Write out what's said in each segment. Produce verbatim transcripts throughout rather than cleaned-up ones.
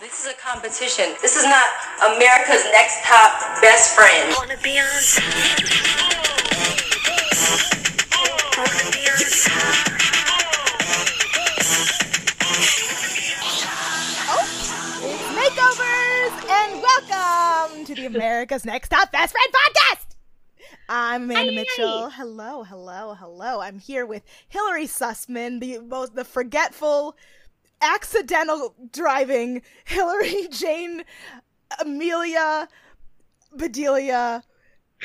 This is a competition. This is not America's Next Top Best Friend. I wanna be on top. I wanna be on top. Oh, makeovers and welcome to the America's Next Top Best Friend podcast. I'm Amanda Mitchell. Hello, hello, hello. I'm here with Hillary Sussman, the most the forgetful, accidental driving Hillary Jane Amelia Bedelia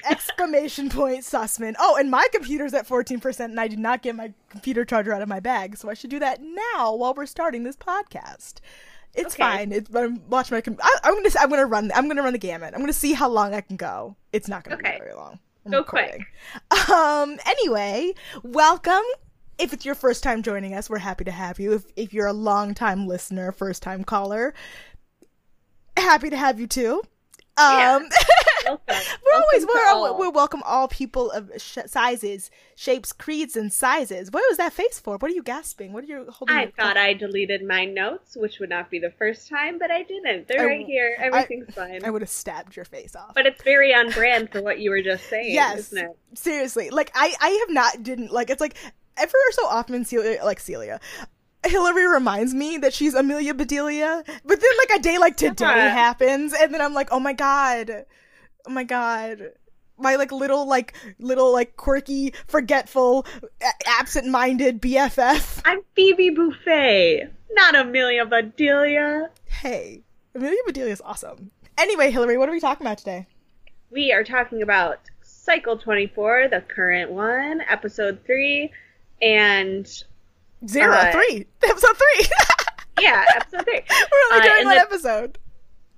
exclamation point Sussman. Oh, and my computer's at fourteen percent and I did not get my computer charger out of my bag, so I should do that now while we're starting this podcast. It's okay. Fine. It's I'm watching my com- I, I'm going to I'm going to run I'm going to run the gamut. I'm going to see how long I can go. It's not going to okay. be very long. I'm go recording. quick. Um anyway, welcome. If it's your first time joining us, we're happy to have you. If if you're a long-time listener, first-time caller, happy to have you too. Yeah. Um, welcome. We're welcome always we're all. we welcome all people of sh- sizes, shapes, creeds, and sizes. What was that face for? What are you gasping? What are you holding? I thought phone? I deleted my notes, which would not be the first time, but I didn't. They're I, right here. Everything's I, fine. I would have stabbed your face off. But it's very on brand for what you were just saying. Yes, isn't it? Seriously. Like I I have not didn't like it's like. Ever so often, Celia, like Celia, Hillary reminds me that she's Amelia Bedelia, but then like a day like today yeah. happens, and then I'm like, oh my god, oh my god, my like little like little like quirky, forgetful, a- absent-minded B F F. I'm Phoebe Buffay, not Amelia Bedelia. Hey, Amelia Bedelia is awesome. Anyway, Hillary, what are we talking about today? We are talking about Cycle twenty-four, the current one, Episode three. And zero uh, three episode three yeah episode three we're only doing uh, one the, episode.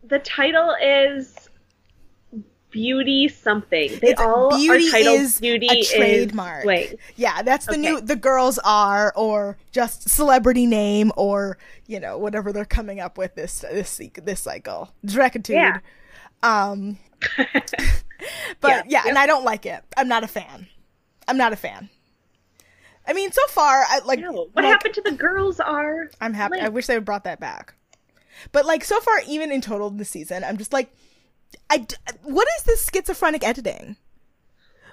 The title is Beauty something. They it's all beauty are titled is Beauty a trademark. Is wait, yeah, that's the okay. new the girls are or just celebrity name or you know whatever they're coming up with this this this cycle. Drecitude. Yeah. Um, but yeah, yeah, and I don't like it. I'm not a fan. I'm not a fan. I mean, so far, I like. No. What like, happened to the girls are? I'm happy. Like, I wish they would brought that back. But like so far, even in total this season, I'm just like, I. What is this schizophrenic editing?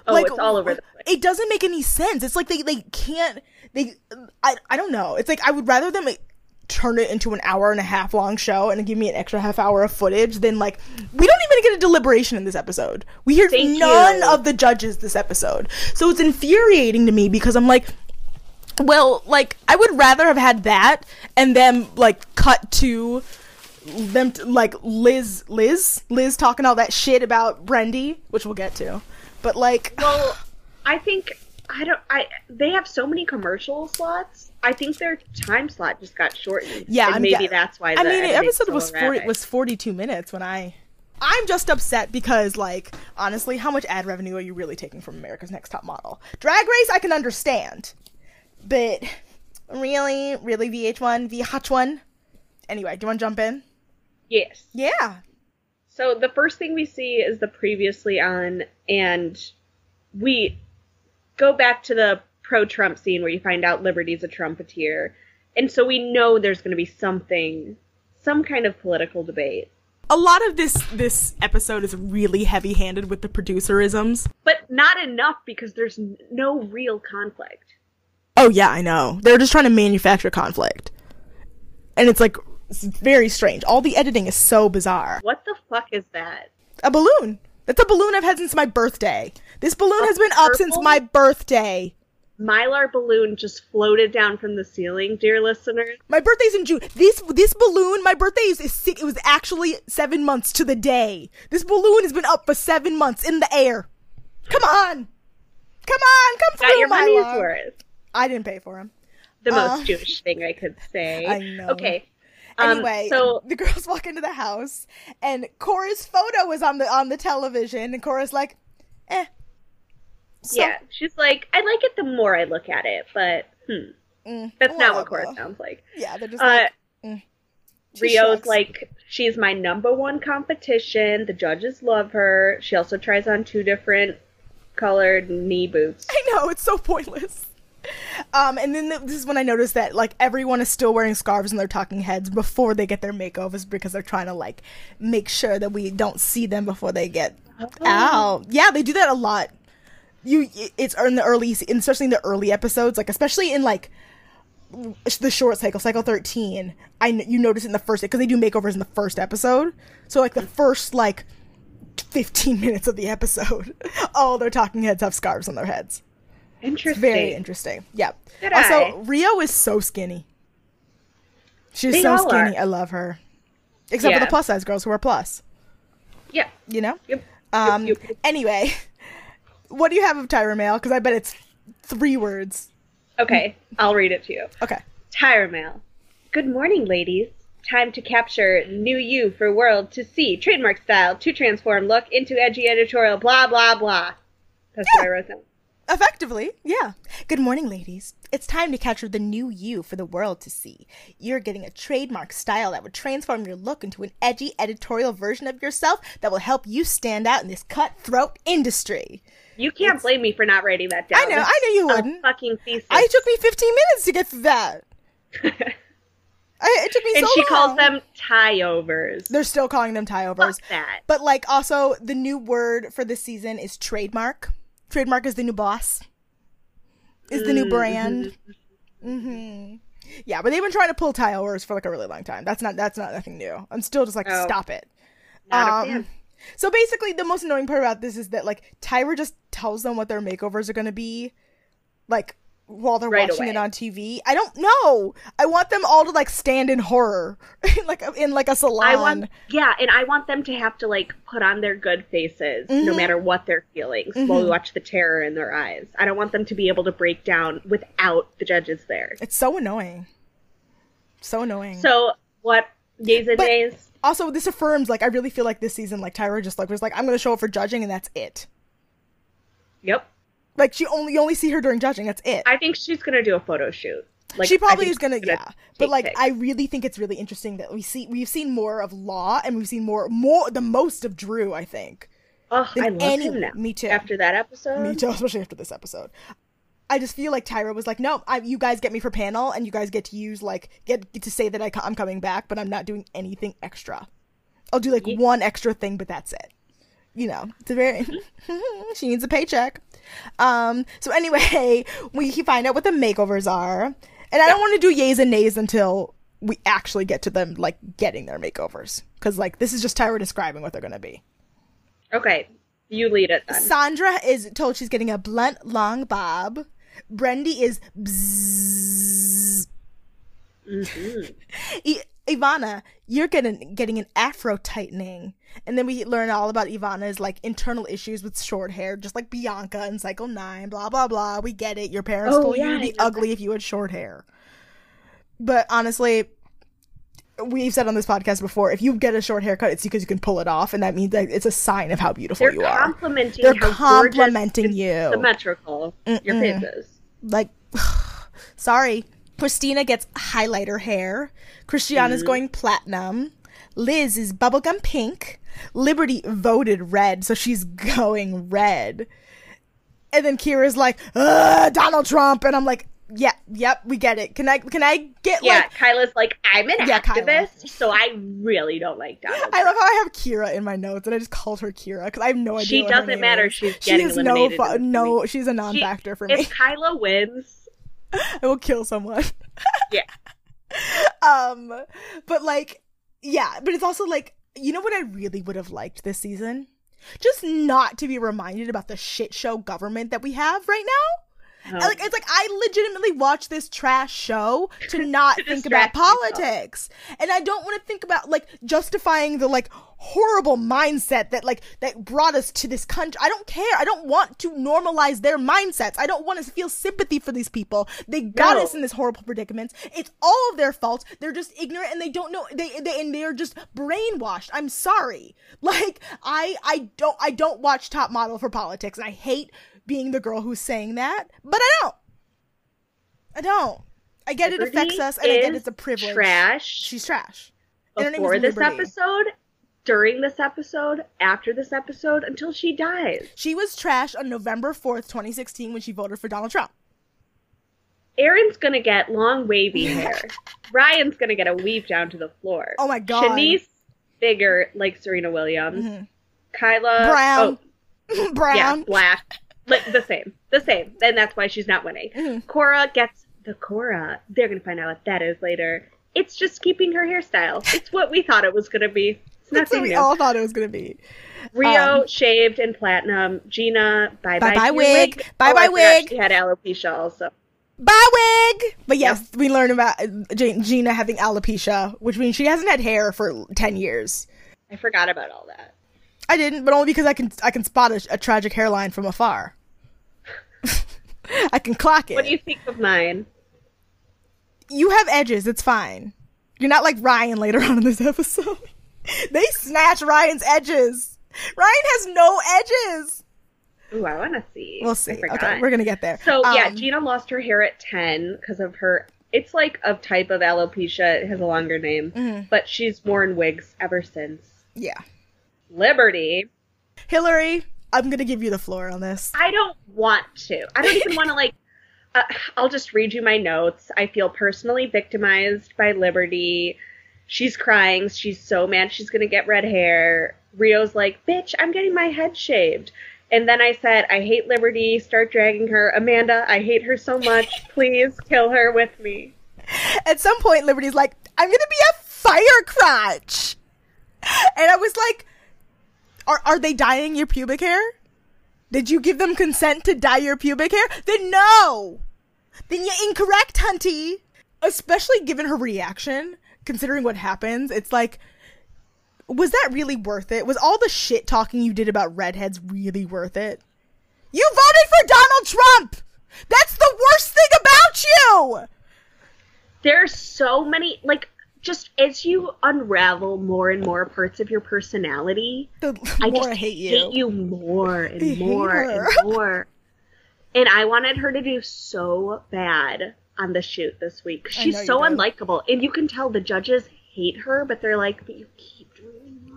Oh, like, it's all over the place. It doesn't make any sense. It's like they, they can't. They I I don't know. It's like I would rather them like, turn it into an hour and a half long show and give me an extra half hour of footage than like we don't even get a deliberation in this episode. We hear Thank none you. of the judges this episode, so it's infuriating to me because I'm like. Well, like, I would rather have had that and them, like, cut to them, t- like, Liz, Liz, Liz talking all that shit about Brandy, which we'll get to. But, like... Well, I think, I don't, I, they have so many commercial slots. I think their time slot just got shortened. Yeah, and I'm, maybe yeah. that's why the I mean, the episode was forty, was forty-two minutes when I... I'm just upset because, like, honestly, how much ad revenue are you really taking from America's Next Top Model? Drag Race, I can understand. But really, really V H one, V H one. Anyway, do you want to jump in? Yes. Yeah. So the first thing we see is the previously on, and we go back to the pro-Trump scene where you find out Liberty's a Trumpeteer. And so we know there's going to be something, some kind of political debate. A lot of this this episode is really heavy-handed with the producerisms. But not enough because there's no real conflict. Oh, yeah, I know. They're just trying to manufacture conflict. And it's, like, it's very strange. All the editing is so bizarre. What the fuck is that? A balloon. That's a balloon I've had since my birthday. This balloon a has been up since my birthday. Mylar balloon just floated down from the ceiling, dear listeners. My birthday's in June. This this balloon, my birthday is, is sick. It was actually seven months to the day. This balloon has been up for seven months in the air. Come on. Come on. Come through, Mylar. Got your money's worth. I didn't pay for him. The most uh, Jewish thing I could say. I know. Okay. Anyway, um, so the girls walk into the house, and Cora's photo is on the on the television, and Cora's like, eh. So, yeah, she's like, I like it the more I look at it, but hmm. Mm, that's not what Cora sounds like. Yeah, they're just uh, like, mm. Rio's sucks. Like, she's my number one competition. The judges love her. She also tries on two different colored knee boots. I know, it's so pointless. Um, and then the, this is when I noticed that, like, everyone is still wearing scarves and they're talking heads before they get their makeovers because they're trying to, like, make sure that we don't see them before they get oh. out. Yeah, they do that a lot. You, it's in the early, especially in the early episodes, like, especially in, like, the short cycle, cycle thirteen, I you notice in the first, because they do makeovers in the first episode, so, like, the first, like, fifteen minutes of the episode, all their talking heads have scarves on their heads. Interesting. It's very interesting. Yeah. Did also, I? Rio is so skinny. She's they so skinny. Are. I love her. Except yeah. for the plus size girls who are plus. Yeah. You know? Yep. Um, yep, yep. Anyway, what do you have of Tyra Mail? Because I bet it's three words. Okay. I'll read it to you. Okay. Tyra Mail. Good morning, ladies. Time to capture new you for world to see. Trademark style to transform look into edgy editorial. Blah, blah, blah. That's yeah. what I wrote down. Effectively, yeah. Good morning, ladies. It's time to capture the new you for the world to see. You're getting a trademark style that would transform your look into an edgy editorial version of yourself that will help you stand out in this cutthroat industry. You can't it's... blame me for not writing that down. I know, That's I know you wouldn't. Fucking thesis. I, it took me fifteen minutes to get through that. I, it took me and so long. And she calls them tie-overs. They're still calling them tie-overs. Fuck that. But, like, also, the new word for this season is trademark. Trademark is the new boss, is the new brand. Mm-hmm. Yeah, but they've been trying to pull tie-overs for, like, a really long time. That's not that's not nothing new. I'm still just like, oh, stop it. Not um, a fan. So basically, the most annoying part about this is that, like, Tyra just tells them what their makeovers are going to be, like, while they're right watching away. It on T V. I don't know. I want them all to, like, stand in horror, like, in, like, a salon. I want, yeah, and I want them to have to, like, put on their good faces, mm-hmm. no matter what they're feeling, mm-hmm. while we watch the terror in their eyes. I don't want them to be able to break down without the judges there. It's so annoying. So annoying. So, what, days and days? Also, this affirms, like, I really feel like this season, like, Tyra just, like, was like, I'm going to show up for judging, and that's it. Yep. Like, she only you only see her during judging. That's it. I think she's going to do a photo shoot. Like, she probably is going to, yeah. But, like, pics. I really think it's really interesting that we see, we've seen more of Law, and we've seen more, more the most of Drew, I think. Oh, I love any, him now. Me too. After that episode? Me too, especially after this episode. I just feel like Tyra was like, no, I, you guys get me for panel, and you guys get to use, like, get, get to say that I, I'm coming back, but I'm not doing anything extra. I'll do, like, yeah. one extra thing, but that's it. You know, it's a very, she needs a paycheck. Um, so anyway, we find out what the makeovers are, and I don't want to do yays and nays until we actually get to them, like, getting their makeovers, because, like, this is just Tyra describing what they're going to be. Okay, you lead it then. Sandra is told she's getting a blunt, long bob. Brandy is bzzz. Mm-hmm. I- Ivana, you're getting, getting an afro tightening. And then we learn all about Ivana's, like, internal issues with short hair, just like Bianca in Cycle nine, blah, blah, blah. We get it. Your parents oh, told yeah, you to be ugly that. If you had short hair. But honestly, we've said on this podcast before, if you get a short haircut, it's because you can pull it off. And that means that it's a sign of how beautiful They're you are. Complimenting They're complimenting you. Symmetrical. Mm-mm. Your faces. Like, sorry. Christina gets highlighter hair. Christiana's mm. going platinum. Liz is bubblegum pink. Liberty voted red, so she's going red. And then Kira's like, ugh, Donald Trump. And I'm like, yeah, yep, we get it. Can I can I get yeah, like... Yeah, Kyla's like, I'm an yeah, activist, Kyla. So I really don't like Donald Trump. I love how I have Kira in my notes, and I just called her Kira, because I have no idea She doesn't matter. Is. She's getting she eliminated. No, fu- no, she's a non-factor she, for me. If Kyla wins... I will kill someone. Yeah. Um, but, like, yeah, but it's also, like, you know what I really would have liked this season? Just not to be reminded about the shit show government that we have right now. Oh. And, like, it's like, I legitimately watch this trash show to not to think about politics. Yourself. And I don't want to think about, like, justifying the, like, horrible mindset that, like, that brought us to this country. I don't care. I don't want to normalize their mindsets. I don't want to feel sympathy for these people. They got no. us in this horrible predicament. It's all of their fault. They're just ignorant and they don't know. They, they and they're just brainwashed. I'm sorry. Like, I I don't I don't watch Top Model for politics. And I hate being the girl who's saying that, but I don't. I don't. I get Liberty it affects us, and I get it's a privilege. Trash. She's trash. Before and her name is this episode. During this episode, after this episode, until she dies. She was trash on November fourth, twenty sixteen, when she voted for Donald Trump. Aaron's going to get long wavy hair. Ryan's going to get a weave down to the floor. Oh, my God. Shanice, bigger, like Serena Williams. Mm-hmm. Kyla. Brown. Oh, Brown. Yeah, black. The same. The same. And that's why she's not winning. Mm-hmm. Cora gets the Cora. They're going to find out what that is later. It's just keeping her hairstyle. It's what we thought it was going to be. It's nothing That's what we new. all thought it was going to be. Rio, um, shaved and platinum. Gina, bye-bye. Bye-bye wig. wig. Bye-bye oh, wig. She had alopecia also. Bye wig. But yes, yep. we learn about Gina having alopecia, which means she hasn't had hair for ten years. I forgot about all that. I didn't, but only because I can I can spot a, a tragic hairline from afar. I can clock it. What do you think of mine? You have edges. It's fine. You're not like Ryan later on in this episode. They snatch Ryan's edges. Ryan has no edges. Ooh, I want to see. We'll see. Okay, we're going to get there. So, um, yeah, Gina lost her hair at ten because of her... It's like a type of alopecia. It has a longer name. Mm-hmm. But she's worn wigs ever since. Yeah. Liberty. Hillary, I'm going to give you the floor on this. I don't want to. I don't even want to, like... Uh, I'll just read you my notes. I feel personally victimized by Liberty. She's crying. She's so mad she's going to get red hair. Rio's like, bitch, I'm getting my head shaved. And then I said, I hate Liberty. Start dragging her. Amanda, I hate her so much. Please kill her with me. At some point, Liberty's like, I'm going to be a firecrotch. And I was like, are are they dyeing your pubic hair? Did you give them consent to dye your pubic hair? Then no. Then you're incorrect, hunty. Especially given her reaction, considering what happens, it's like, was that really worth it? Was all the shit talking you did about redheads really worth it? You voted for Donald Trump! That's the worst thing about you! There's so many, like, just as you unravel more and more parts of your personality, the I more just I hate, you. hate you more and the more hater. and more. And I wanted her to do so bad on the shoot this week. She's so unlikable. And you can tell the judges hate her, but they're like, but you keep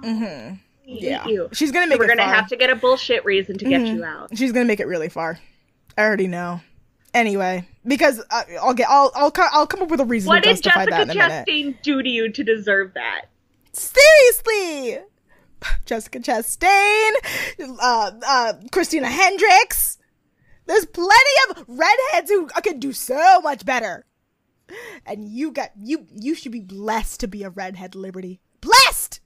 Mm-hmm. Yeah, you. she's gonna make. So we're it gonna far. have to get a bullshit reason to mm-hmm. get you out. She's gonna make it really far. I already know. Anyway, because uh, I'll get, I'll, I'll, I'll come up with a reason. What to did justify Jessica that in a Chastain minute. do to you to deserve that? Seriously, Jessica Chastain, uh, uh, Christina Hendricks. There's plenty of redheads who could do so much better, and you got you. You should be blessed to be a redhead, Liberty. Blessed.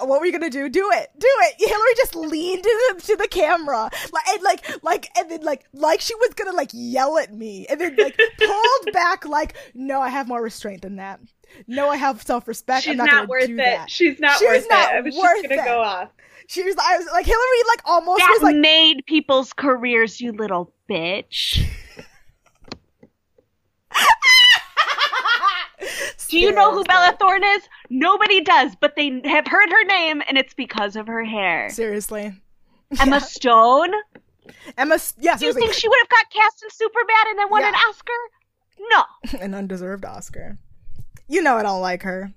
What were you gonna do? Do it, do it. Hillary just leaned into the camera, like and like, like, and then like, like she was gonna like yell at me, and then like pulled back, like, no, I have more restraint than that. No, I have self-respect. She's I'm not, not worth do it. That. She's not she worth not it. I was just gonna it. go off. She was, I was like, Hillary, like almost that was like made people's careers, you little bitch. Do you know who Bella Thorne is? Nobody does, but they have heard her name, and it's because of her hair. Seriously. Emma yeah. Stone? Emma, yeah, Do you think she would have got cast in Superbad and then won yeah. an Oscar? No. An undeserved Oscar. You know I don't like her.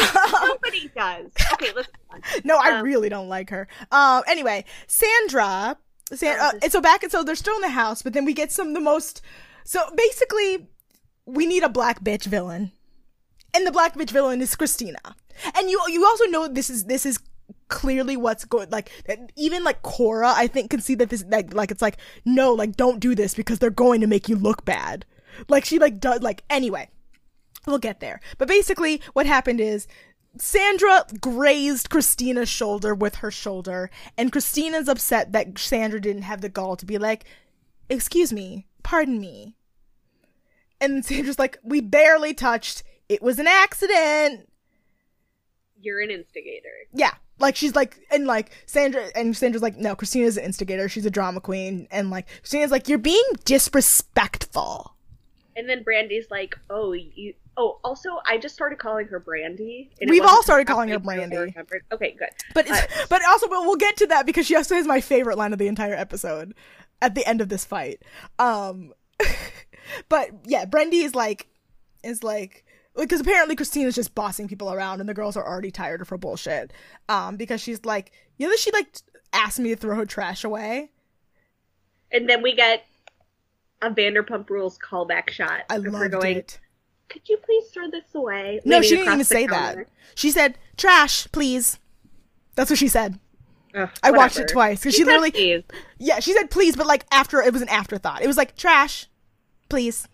Nobody does. Okay, let's move on. No, um, I really don't like her. Um, anyway, Sandra. San- uh, and so back, and so they're still in the house, but then we get some the most, so basically, we need a black bitch villain. And the black bitch villain is Christina. And you you also know this is this is clearly what's going, like, even like Cora, I think, can see that this, like, like it's like, no, like, don't do this because they're going to make you look bad. Like, she, like, does, like, anyway, we'll get there. But basically what happened is Sandra grazed Christina's shoulder with her shoulder, and Christina's upset that Sandra didn't have the gall to be like, excuse me, pardon me. And Sandra's like, we barely touched. It was an accident. You're an instigator. Yeah. Like, she's like, and like, Sandra, and Sandra's like, no, Christina's an instigator. She's a drama queen. And like, Christina's like, you're being disrespectful. And then Brandy's like, oh, you, oh, also, I just started calling her Brandy. And We've all started calling her Brandy. Okay, good. But, uh, but also, but we'll get to that because she also has my favorite line of the entire episode at the end of this fight. Um, but yeah, Brandy is like, is like, because apparently Christina's just bossing people around and the girls are already tired of her bullshit. Um, because she's like, you know, she like asked me to throw her trash away. And then we get a Vanderpump Rules callback shot. I loved going, it. Could you please throw this away? No, Lady she didn't even say counter. that. She said, trash, please. That's what she said. Ugh, I whatever. watched it twice. Because she, she literally, please. yeah, she said please, but like after, it was an afterthought. It was like, trash, please.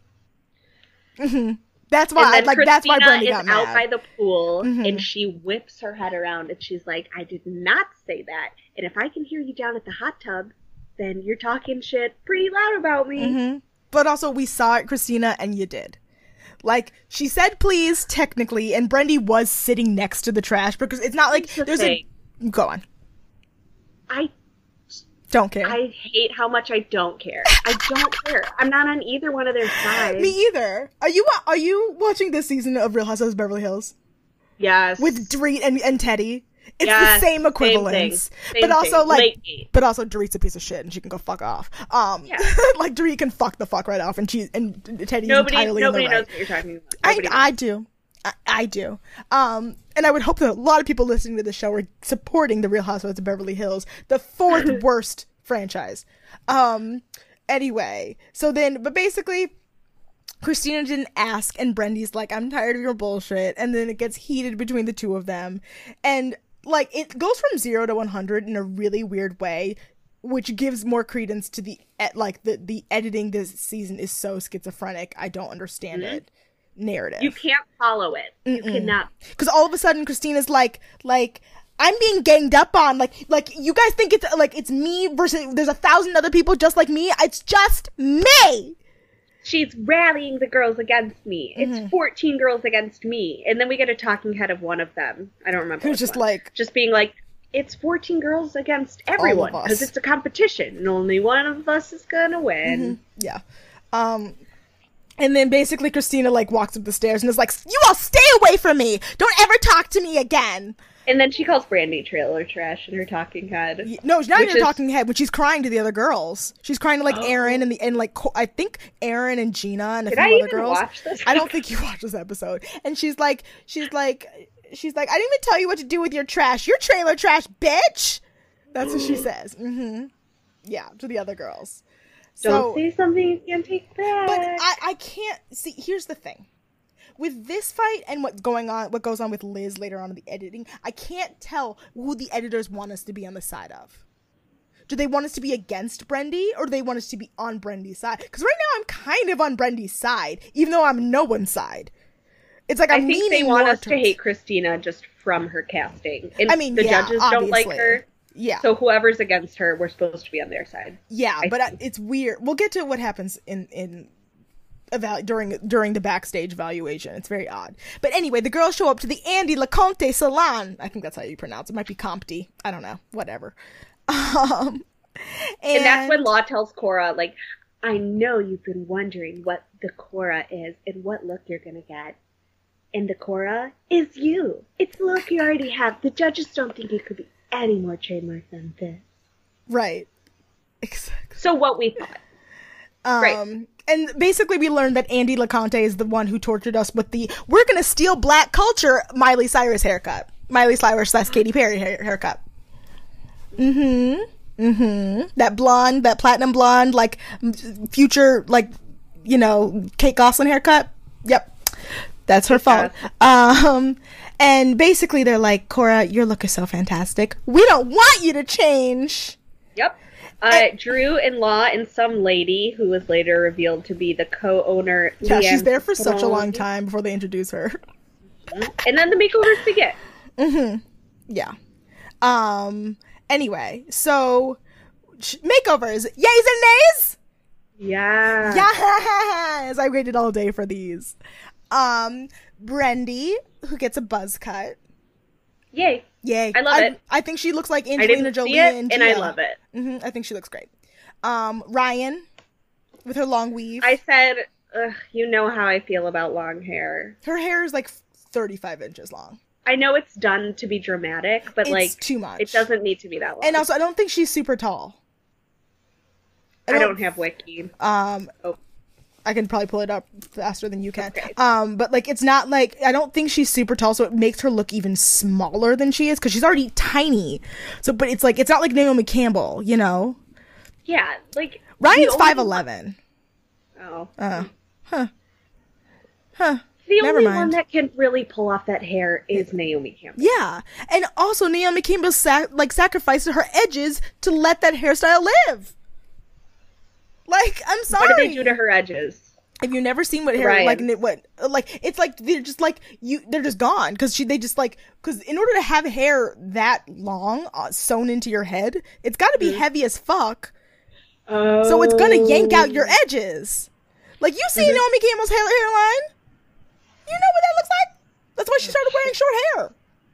Mm-hmm. That's why, I, like, Christina that's why Brandy got mad. Is out by the pool, mm-hmm. and she whips her head around, and she's like, "I did not say that. And if I can hear you down at the hot tub, then you're talking shit pretty loud about me." Mm-hmm. But also, we saw it, Christina, and you did. Like, she said, "Please," technically, and Brandy was sitting next to the trash because it's not like the there's thing. a. Go on. I don't care. I hate how much I don't care. I don't care. I'm not on either one of their sides. Me either. Are you Are you watching this season of Real Housewives of Beverly Hills? Yes. With Dorit and, and Teddy. It's yes, the same equivalence. Same same but also thing. like Late. But also Dorit's a piece of shit and she can go fuck off. Um yeah. Like Dorit can fuck the fuck right off and she and Teddy's nobody, entirely Nobody in the knows right. what you're talking about. Nobody I knows. I do. I, I do. Um, and I would hope that a lot of people listening to the show are supporting the Real Housewives of Beverly Hills, the fourth worst franchise. Um, anyway, so then, but basically, Christina didn't ask, and Brandy's like, "I'm tired of your bullshit," and then it gets heated between the two of them. And, like, it goes from zero to one hundred in a really weird way, which gives more credence to the, like, the, the editing this season is so schizophrenic, I don't understand mm-hmm. it. narrative. You can't follow it. You Mm-mm. cannot. Because all of a sudden Christina's like, like, I'm being ganged up on. Like, like you guys think it's like, it's me versus there's a thousand other people just like me. It's just me. She's rallying the girls against me. Mm-hmm. It's fourteen girls against me. And then we get a talking head of one of them. I don't remember. Who's just one. like, just being like, it's fourteen girls against everyone because it's a competition and only one of us is going to win. Mm-hmm. Yeah. Um, And then basically Christina, like, walks up the stairs and is like, "You all stay away from me! Don't ever talk to me again!" And then she calls Brandy trailer trash in her talking head. Yeah, no, she's not in her is... talking head, but she's crying to the other girls. She's crying to, like, oh. Aaron and, the and like, I think Aaron and Gina and a Did few I other girls. Did I even watch this? I don't think you watched this episode. And she's like, she's like, she's like, "I didn't even tell you what to do with your trash. You're trailer trash, bitch!" That's what she says. Mm-hmm. Yeah, to the other girls. Don't so, say something you can't take back. But I, I can't see. Here's the thing, with this fight and what's going on, what goes on with Liz later on in the editing, I can't tell who the editors want us to be on the side of. Do they want us to be against Brandy, or do they want us to be on Brandy's side? Because right now I'm kind of on Brandy's side, even though I'm no one's side. It's like I'm I think they want us towards... to hate Christina just from her casting. And I mean, the yeah, judges obviously. don't like her. Yeah. So whoever's against her, we're supposed to be on their side. Yeah, I but I, it's weird. We'll get to what happens in in eval- during during the backstage evaluation. It's very odd. But anyway, the girls show up to the Andy LeCompte salon. I think that's how you pronounce it. It might be Compte. I don't know. Whatever. Um, and, and that's when Law tells Cora, like, "I know you've been wondering what the Cora is and what look you're going to get. And the Cora is you. It's the look you already have. The judges don't think it could be any more trademark than this." Right. Exactly. So what we thought. Um, right. And basically we learned that Andy LeCompte is the one who tortured us with the "we're going to steal black culture" Miley Cyrus haircut. Miley Cyrus slash Katy Perry hair- haircut. Mm-hmm. Mm-hmm. That blonde, that platinum blonde, like, future, like, you know, Kate Gosselin haircut. Yep. That's her fault. Yeah. Um, and basically they're like, "Cora, your look is so fantastic. We don't want you to change." Yep. Uh, and- Drew and Law and some lady who was later revealed to be the co-owner. Yeah, Leanne she's there for such a long time before they introduce her. And then the makeovers begin. Mm-hmm. Yeah. Um. Anyway, so makeovers. Yays and nays? Yeah. Yes! I waited all day for these. Um, Brandy, who gets a buzz cut. Yay. Yay. I love I, it. I think she looks like Angelina Jolie and Gia. I love it. Mm-hmm. I think she looks great. Um, Ryan, with her long weave. I said, ugh, you know how I feel about long hair. Her hair is like thirty-five inches long. I know it's done to be dramatic, but it's like... too much. It doesn't need to be that long. And also, I don't think she's super tall. I don't, I don't have Wiki. Um... Oh. I can probably pull it up faster than you can. Okay. Um, but, like, it's not, like, I don't think she's super tall, so it makes her look even smaller than she is, because she's already tiny. So, but it's, like, it's not like Naomi Campbell, you know? Yeah, like... Ryan's five eleven. One... Oh. Uh, huh. Huh. The Never only mind. one that can really pull off that hair is Naomi Campbell. Yeah. And also Naomi Campbell sac- like sacrificed her edges to let that hairstyle live. Like, I'm sorry. What did they do to her edges? Have you never seen what hair Ryan. like what like it's like they're just like you they're just gone because she they just like because in order to have hair that long uh, sewn into your head, it's got to be mm-hmm. heavy as fuck. Oh. So it's gonna yank out your edges. Like you see mm-hmm. Naomi Campbell's hair- hairline. You know what that looks like? That's why she started wearing short hair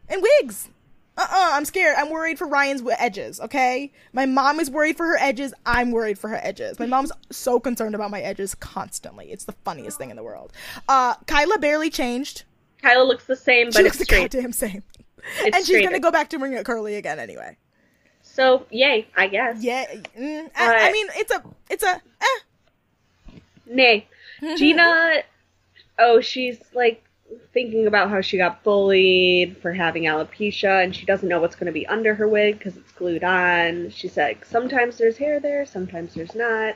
and wigs. Uh-uh, I'm scared. I'm worried for Ryan's edges, okay? My mom is worried for her edges. I'm worried for her edges. My mom's so concerned about my edges constantly. It's the funniest thing in the world. Uh, Kyla barely changed. Kyla looks the same, but she it's looks straight. the goddamn same. It's and she's going to go back to wearing it curly again anyway. So, yay, I guess. Yeah. Mm, I, right. I mean, it's a, it's a, eh. Nay. Gina... Oh, she's, like, thinking about how she got bullied for having alopecia, and she doesn't know what's going to be under her wig because it's glued on. She's like, sometimes there's hair there, sometimes there's not.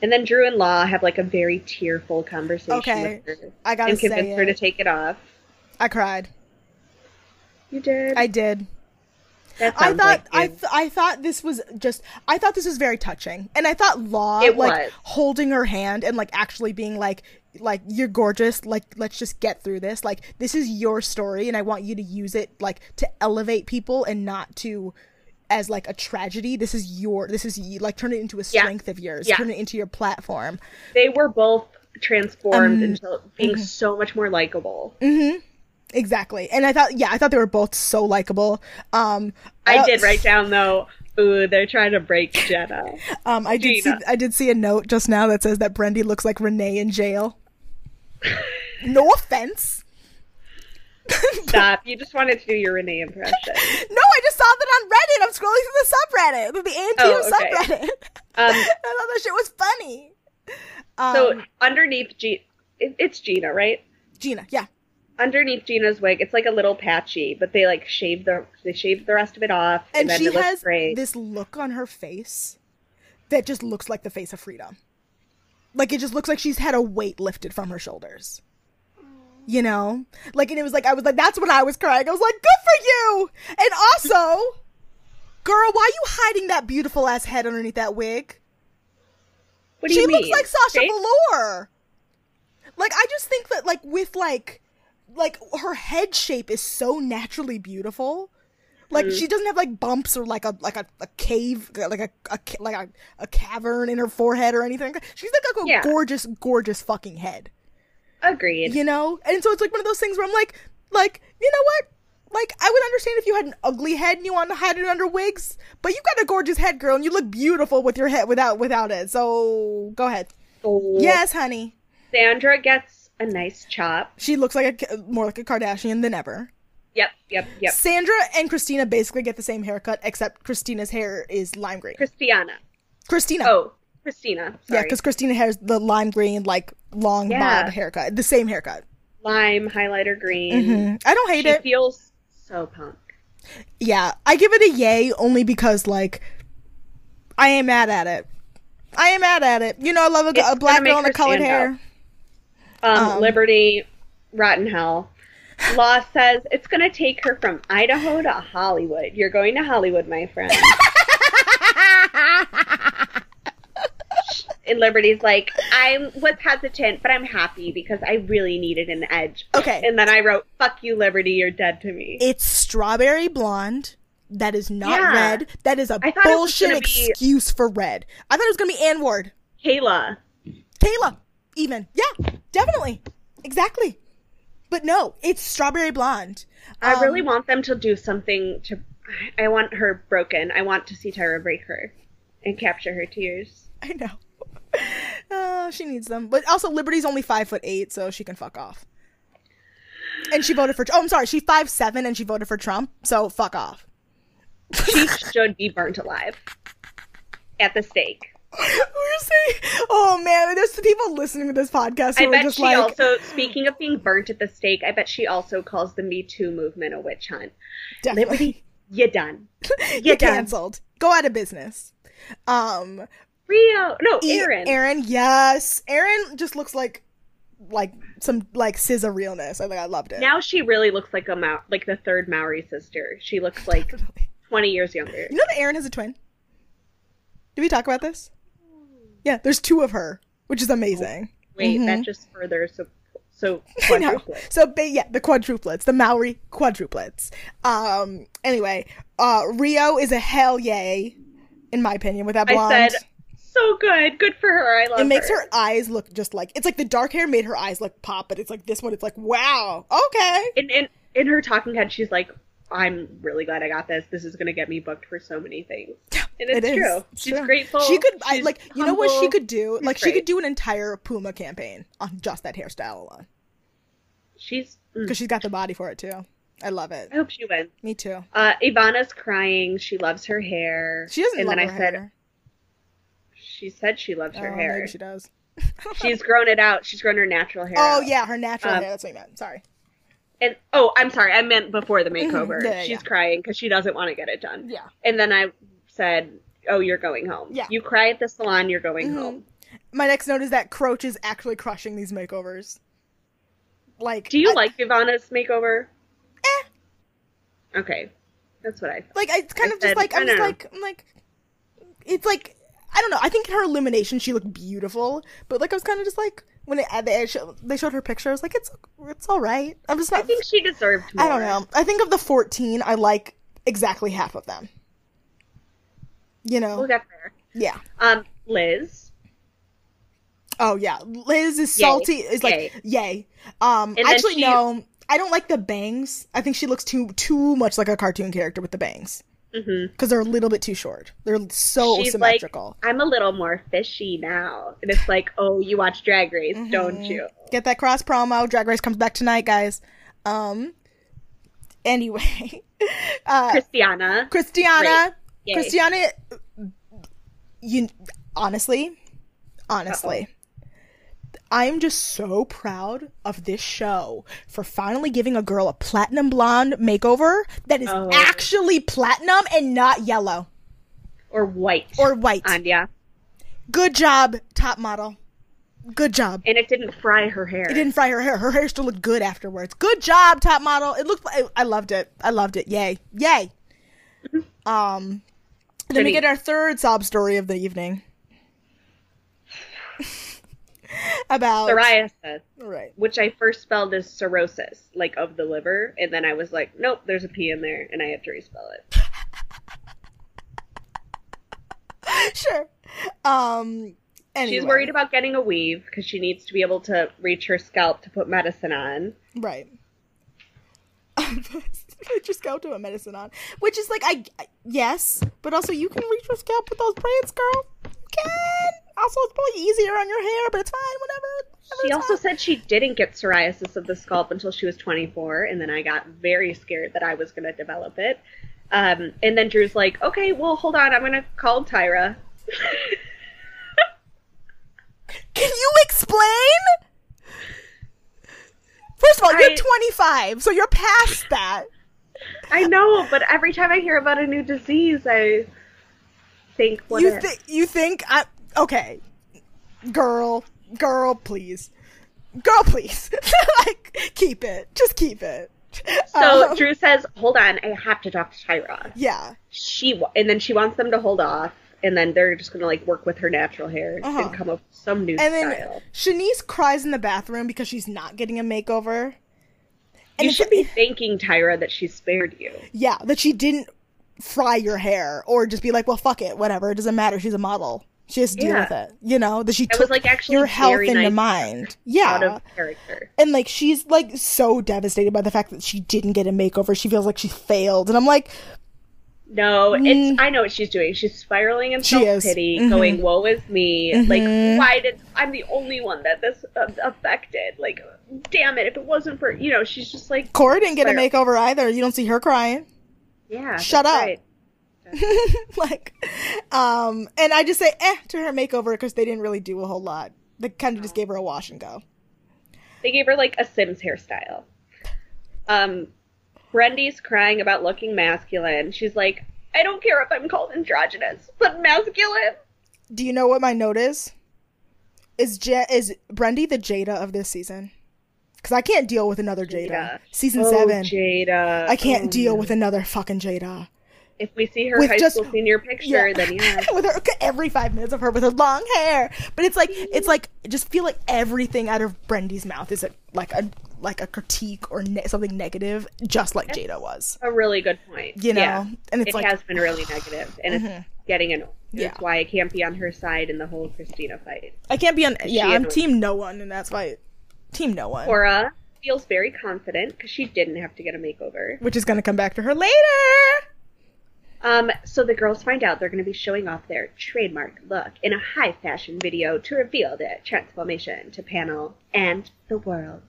And then Drew and Law have, like, a very tearful conversation okay. with her. I gotta and say convince it. her to take it off. I cried. You did? I did. That I thought like I th- I thought this was just I thought this was very touching, and I thought Law it like was. holding her hand and like actually being like like you're gorgeous, like let's just get through this, like this is your story and I want you to use it like to elevate people and not to as like a tragedy. This is your this is like turn it into a strength yeah. of yours, yeah. turn it into your platform. They were both transformed um, into being mm-hmm. so much more likable. Mm-hmm. Exactly. And I thought, yeah, I thought they were both so likable. Um, I, I did write down, though, ooh, they're trying to break Jenna. um, I did see, I did see a note just now that says that Brandy looks like Renee in jail. No offense. Stop. You just wanted to do your Renee impression. No, I just saw that on Reddit. I'm scrolling through the subreddit. The anti oh, okay. subreddit. Um, I thought that shit was funny. Um, so underneath G- it, it's Gina, right? Gina, yeah. Underneath Gina's wig, it's like a little patchy, but they like shave the they shave the rest of it off, and, and then she it looks has great. This look on her face that just looks like the face of freedom. Like it just looks like she's had a weight lifted from her shoulders. You know, like and it was like I was like that's when I was crying. I was like, good for you. And also, girl, why are you hiding that beautiful ass head underneath that wig? What do she you mean? She looks like Sasha right? Velour. Like I just think that like with like. Like, her head shape is so naturally beautiful. Like, mm. she doesn't have, like, bumps or, like, a like a, a cave, like, a, a like a, a cavern in her forehead or anything. She's, like, like a yeah. gorgeous, gorgeous fucking head. Agreed. You know? And so it's, like, one of those things where I'm, like, like, you know what? Like, I would understand if you had an ugly head and you wanted to hide it under wigs, but you got a gorgeous head, girl, and you look beautiful with your head without without it. So, go ahead. Oh. Yes, honey. Sandra gets a nice chop. She looks like a more like a Kardashian than ever. Yep, yep, yep. Sandra and Christina basically get the same haircut, except Christina's hair is lime green. Christiana. Christina. Oh, Christina. Sorry. Yeah, because Christina has the lime green, like long yeah. bob haircut. The same haircut. Lime highlighter green. Mm-hmm. I don't hate she it. She feels so punk. Yeah, I give it a yay only because like I am mad at it. I am mad at it. You know, I love a, a black girl and a colored hair. Up. Um, um, Liberty, rotten hell. Law says it's going to take her from Idaho to Hollywood. You're going to Hollywood, my friend. And Liberty's like, I was hesitant, but I'm happy because I really needed an edge. Okay. And then I wrote, fuck you, Liberty, you're dead to me. It's strawberry blonde. That is not yeah. red. That is a bullshit excuse be... for red. I thought it was going to be Ann Ward. Kayla. Kayla. Even. Yeah, definitely. Exactly. But no, it's strawberry blonde. Um, I really want them to do something to... I want her broken. I want to see Tyra break her and capture her tears. I know. Oh, she needs them. But also, Liberty's only five foot eight, so she can fuck off. And she voted for... Oh, I'm sorry. She's five seven and she voted for Trump, so fuck off. She should be burnt alive. At the stake. We were saying, oh man, there's people listening to this podcast who I are bet just she like. Also, speaking of being burnt at the stake, I bet she also calls the Me Too movement a witch hunt. Definitely, Liberty, you're done. You're, you're done. Canceled. Go out of business. Um, Rio. No, Aaron. E- Aaron, yes. Aaron just looks like like some like S Z A realness. I think I loved it. Now she really looks like a Ma- like the third Maori sister. She looks like Definitely. twenty years younger. You know that Aaron has a twin? Did we talk about this? Yeah, there's two of her, which is amazing. Oh, wait, mm-hmm. that just further so so quadruplets. So but yeah, the quadruplets, the Maori quadruplets. Um anyway, uh Rio is a hell yay in my opinion with that blonde. I said so good. Good for her. I love it. It makes her. her eyes look just like, it's like the dark hair made her eyes look pop, but it's like this one, it's like, wow, okay. And in, in, in her talking head, she's like, I'm really glad I got this. This is going to get me booked for so many things. And it's it true. It's she's true. grateful. She could, I, like, humble. You know what she could do? She's like, great. She could do an entire Puma campaign on just that hairstyle alone. She's. Because mm. she's got the body for it, too. I love it. I hope she wins. Me, too. Uh, Ivana's crying. She loves her hair. She doesn't and love then her I hair. Said, She said she loves her oh, hair. Maybe she does. She's grown it out. She's grown her natural hair. Oh, out. yeah, her natural um, hair. That's what you meant. Sorry. And oh, I'm sorry. I meant before the makeover. Mm-hmm. yeah, She's yeah. crying because she doesn't want to get it done. Yeah. And then I said, oh, you're going home. Yeah. You cry at the salon, you're going mm-hmm. home. My next note is that Croach is actually crushing these makeovers. Like, do you I, like Ivana's makeover? Eh. Okay. That's what I thought. Like, I, it's kind I of said, just like, I'm just know. like, I'm like, it's like, I don't know. I think in her illumination, she looked beautiful. But, like, I was kind of just like, when it, they, they showed her picture, I was like, it's it's all right. I'm just not, I think she deserved more. I don't know. I think of the fourteen, I like exactly half of them. You know? We'll get there. Yeah. Um, Liz. Oh, yeah. Liz is yay. salty. It's like, yay. yay. Um, actually, she... no. I don't like the bangs. I think she looks too too much like a cartoon character with the bangs. Because mm-hmm. they're a little bit too short. They're so She's symmetrical. Like, I'm a little more fishy now. And it's like, oh, you watch Drag Race, mm-hmm. don't you? Get that cross promo. Drag Race comes back tonight, guys. Um. Anyway. Uh, Christiana. Christiana. Christiana. You Honestly. Honestly. Uh-oh. I'm just so proud of this show for finally giving a girl a platinum blonde makeover that is oh. actually platinum and not yellow. Or white. Or white. Anya. Good job, top model. Good job. And it didn't fry her hair. It didn't fry her hair. Her hair still looked good afterwards. Good job, top model. It looked like, I loved it. I loved it. Yay. Yay. Mm-hmm. Um, then Shanice. we get our third sob story of the evening. About psoriasis, right? Which I first spelled as cirrhosis, like of the liver, and then I was like, nope, there's a P in there, and I have to respell it. Sure. Um. Anyway. She's worried about getting a weave because she needs to be able to reach her scalp to put medicine on. Right. Reach your scalp to put medicine on, which is like, I, I yes, but also you can reach your scalp with those braids, girl. You can. Also, it's probably easier on your hair, but it's fine, whatever. whatever she also fine. said she didn't get psoriasis of the scalp until she was twenty-four, and then I got very scared that I was going to develop it. Um, and then Drew's like, okay, well, hold on, I'm going to call Tyra. Can you explain? First of all, I... you're twenty-five, so you're past that. I know, but every time I hear about a new disease, I think, what You, th- you think... I. Okay, girl, girl, please, girl, please, like, keep it, just keep it. So um, Drew says, hold on, I have to talk to Tyra. Yeah. She, and then she wants them to hold off, and then they're just going to, like, work with her natural hair uh-huh. and come up with some new and style. And then Shanice cries in the bathroom because she's not getting a makeover. And you should be thanking Tyra that she spared you. Yeah, that she didn't fry your hair, or just be like, well, fuck it, whatever, it doesn't matter, she's a model. She has to deal yeah. with it, you know, that she that took was, like, your health into nice mind. Yeah. Out of character. And, like, she's, like, so devastated by the fact that she didn't get a makeover. She feels like she failed. And I'm like... No, mm. it's, I know what she's doing. She's spiraling in self-pity, mm-hmm. going, woe is me. Mm-hmm. Like, why did... I'm the only one that this uh, affected. Like, damn it, if it wasn't for... You know, she's just, like... Cora didn't get spiraling. a makeover either. You don't see her crying. Yeah. Shut up. Right. like um and I just say eh to her makeover because they didn't really do a whole lot. They kind of just gave her a wash and go. They gave her like a Sims hairstyle. um Brandy's crying about looking masculine. She's like, I don't care if I'm called androgynous, but masculine, Do you know what my note is? Is J- is Brandy the Jada of this season? Because I can't deal with another Jada. Jada. Season oh, seven. Jada. I can't oh, deal no. with another fucking Jada. If we see her with high just, school senior picture, yeah. then yeah. with her, every five minutes of her with her long hair. But it's like, it's like, just feel like everything out of Brandy's mouth is a, like a like a critique or ne- something negative, just like That's Jada was. A really good point. You know? Yeah. And it's It like, has been really negative, and mm-hmm. it's getting annoying. Yeah. That's why I can't be on her side in the whole Christina fight. I can't be on, yeah, I'm team no one, and that's why, team no one. Cora feels very confident, because she didn't have to get a makeover. Which is going to come back to her later! Um, so the girls find out they're going to be showing off their trademark look in a high fashion video to reveal their transformation to panel and the world.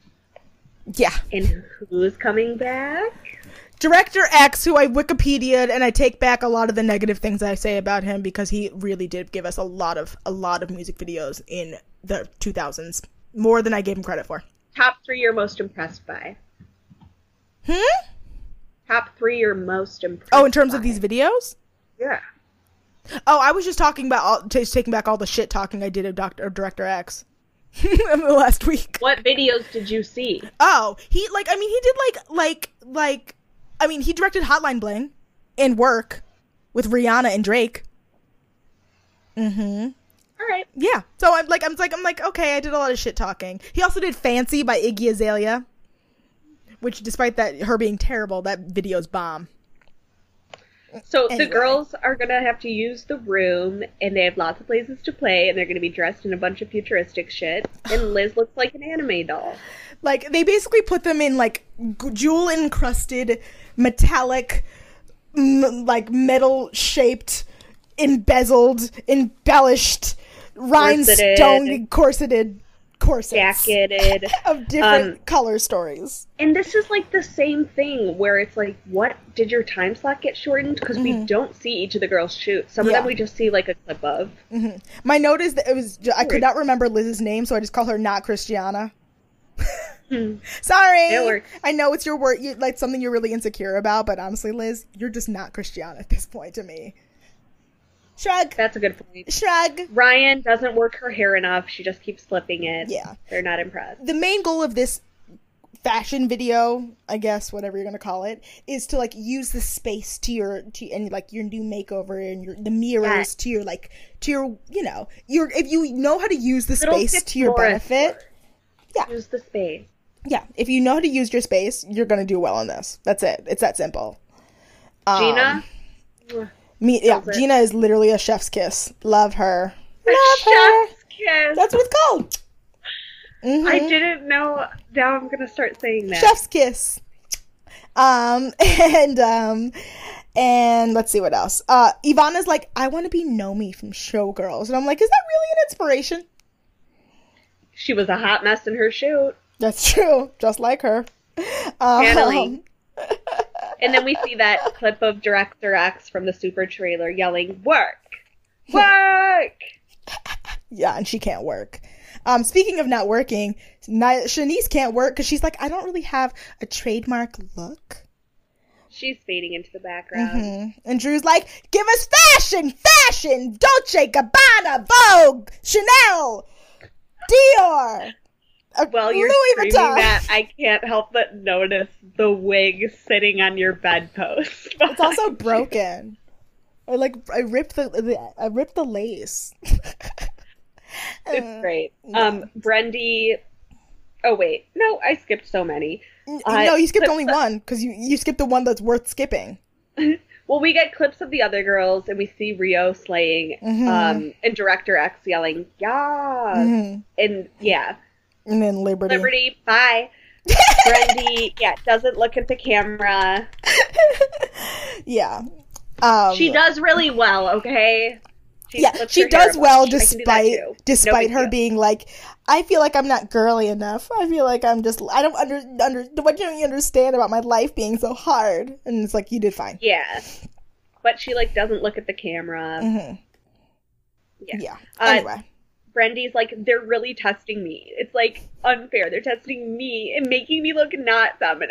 Yeah. And who's coming back? Director X, who I Wikipedia'd, and I take back a lot of the negative things I say about him, because he really did give us a lot of a lot of music videos in the two thousands. More than I gave him credit for. Top three you're most impressed by. Hmm? Top three you're most impressed Oh, in terms by. Of these videos? Yeah. Oh, I was just talking about, all, just taking back all the shit talking I did of, Doctor, of Director X. in the last week. What videos did you see? Oh, he, like, I mean, he did, like, like, like, I mean, he directed Hotline Bling and Work with Rihanna and Drake. Mm-hmm. All right. Yeah. So I'm like, I'm like, I'm like, okay, I did a lot of shit talking. He also did Fancy by Iggy Azalea, which, despite that, her being terrible, that video's bomb. So anyway. The girls are going to have to use the room, and they have lots of places to play, and they're going to be dressed in a bunch of futuristic shit, and Liz looks like an anime doll. Like, they basically put them in, like, jewel-encrusted, metallic, m- like, metal-shaped, embezzled, embellished, rhinestone corseted corsets. Jacketed. of different um, color stories. And this is, like, the same thing where it's like, what, did your time slot get shortened? Because mm-hmm. we don't see each of the girls shoot. Some yeah. of them we just see, like, a clip of. Mm-hmm. My note is that it was, I could not remember Liz's name, so I just call her not Christiana. mm. Sorry. It works. I know it's your word, you, like, something you're really insecure about, but honestly, Liz, you're just not Christiana at this point to me. Shrug. That's a good point. Shrug. Ryan doesn't work her hair enough. She just keeps flipping it. Yeah. They're not impressed. The main goal of this fashion video, I guess, whatever you're going to call it, is to, like, use the space to your, to, and, like, your new makeover and your, the mirrors yeah. to your, like, to your, you know, your, if you know how to use the Little space to your benefit. Yeah. Use the space. Yeah. If you know how to use your space, you're going to do well on this. That's it. It's that simple. Um, Gina? Me, yeah, it. Gina is literally a chef's kiss. Love her. A Love her. Chef's kiss. That's what it's called. Mm-hmm. I didn't know. Now I'm gonna start saying that. Chef's kiss. Um and um and let's see what else. Uh, Ivana's like, I want to be Nomi from Showgirls, and I'm like, is that really an inspiration? She was a hot mess in her shoot. That's true. Just like her. Um, and then we see that clip of Director X from the Super trailer yelling, work! Work! Yeah, and she can't work. Um, speaking of not working, Shanice can't work because she's like, I don't really have a trademark look. She's fading into the background. Mm-hmm. And Drew's like, give us fashion! Fashion! Dolce, Gabbana, Vogue, Chanel, Dior! Well, you're screaming that, I can't help but notice the wig sitting on your bedpost. It's also broken. I like I ripped the, the I ripped the lace. It's great. Yeah. Um, Brandy. Oh wait, no, I skipped so many. Uh, no, you skipped only one because you you skipped the one that's worth skipping. Well, we get clips of the other girls, and we see Rio slaying, mm-hmm. um, and Director X yelling "Yeah," mm-hmm. and yeah. And then Liberty. Liberty, bye. Brandy, yeah, doesn't look at the camera. Yeah. Um, she does really well, okay? She yeah, she does well despite do despite no her being like, I feel like I'm not girly enough. I feel like I'm just, I don't under, under what don't you understand about my life being so hard? And it's like, you did fine. Yeah. But she, like, doesn't look at the camera. Mm-hmm. Yeah. yeah. Uh, anyway. Brandy's like, they're really testing me. It's, like, unfair. They're testing me and making me look not feminine.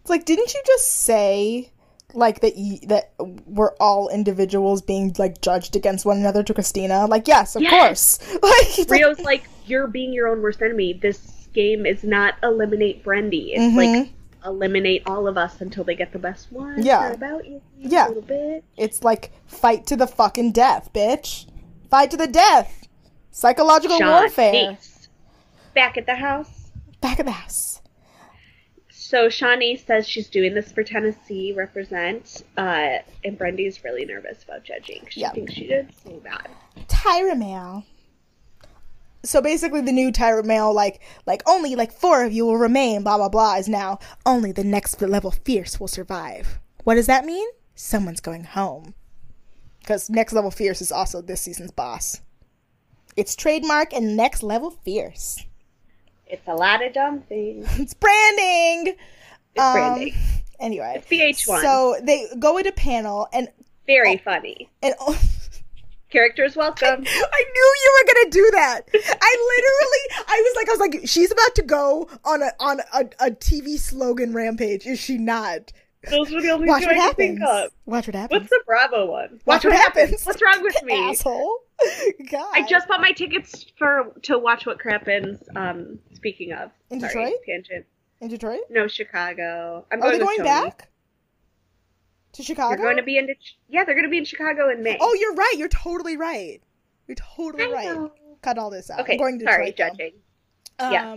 It's like, didn't you just say like that you, that we're all individuals being like judged against one another to Christina. Like, yes, of yes! course. Like, Rio's like, you're being your own worst enemy. This game is not eliminate Brandy. It's mm-hmm. like eliminate all of us until they get the best one. Yeah. About you, you yeah. little bitch. It's like fight to the fucking death, bitch. Fight to the death. Psychological Shanice. warfare. Back at the house. Back at the house. So Shanice says she's doing this for Tennessee Represent, uh, and Brandy's really nervous about judging. She yep. thinks she did so bad. Tyra Mail. So basically, the new Tyra Mail, like, like only like four of you will remain. Blah blah blah is now only the next level fierce will survive. What does that mean? Someone's going home. Because next level fierce is also this season's boss. It's trademark and next level fierce. It's a lot of dumb things. It's branding. It's um, branding. Anyway. It's V H one. So they go into panel and... Very oh, funny. And oh, characters welcome. I, I knew you were going to do that. I literally, I was like, I was like, she's about to go on a on a, a T V slogan rampage. Is she not? Those were the only Watch two what I could think of. Watch what happens. What's the Bravo one? Watch, Watch what, what happens. happens. What's wrong with me? Asshole. God. I just bought my tickets for to Watch What Crappens. Um, speaking of, in sorry, Detroit? tangent. In Detroit? No, Chicago. I'm Are going they going Tony. back to Chicago? They're going to be in. De- yeah, they're going to be in Chicago in May. Oh, you're right. You're totally right. You're totally I right. Know. Cut all this out. Okay, I'm going to sorry, Detroit, judging. Um, yeah.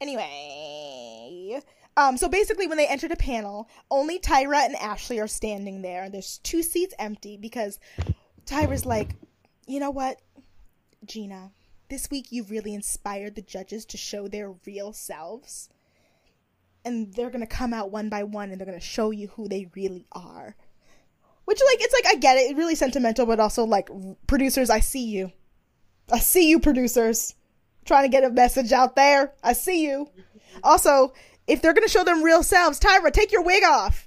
Anyway. Um, so basically when they entered a panel, only Tyra and Ashley are standing there. There's two seats empty because Tyra's like, you know what, Gina, this week you've really inspired the judges to show their real selves. And they're going to come out one by one and they're going to show you who they really are. Which, like, it's like, I get it. It's really sentimental, but also, like, producers, I see you. I see you, producers. I'm trying to get a message out there. I see you. Also... If they're going to show them real selves, Tyra, take your wig off.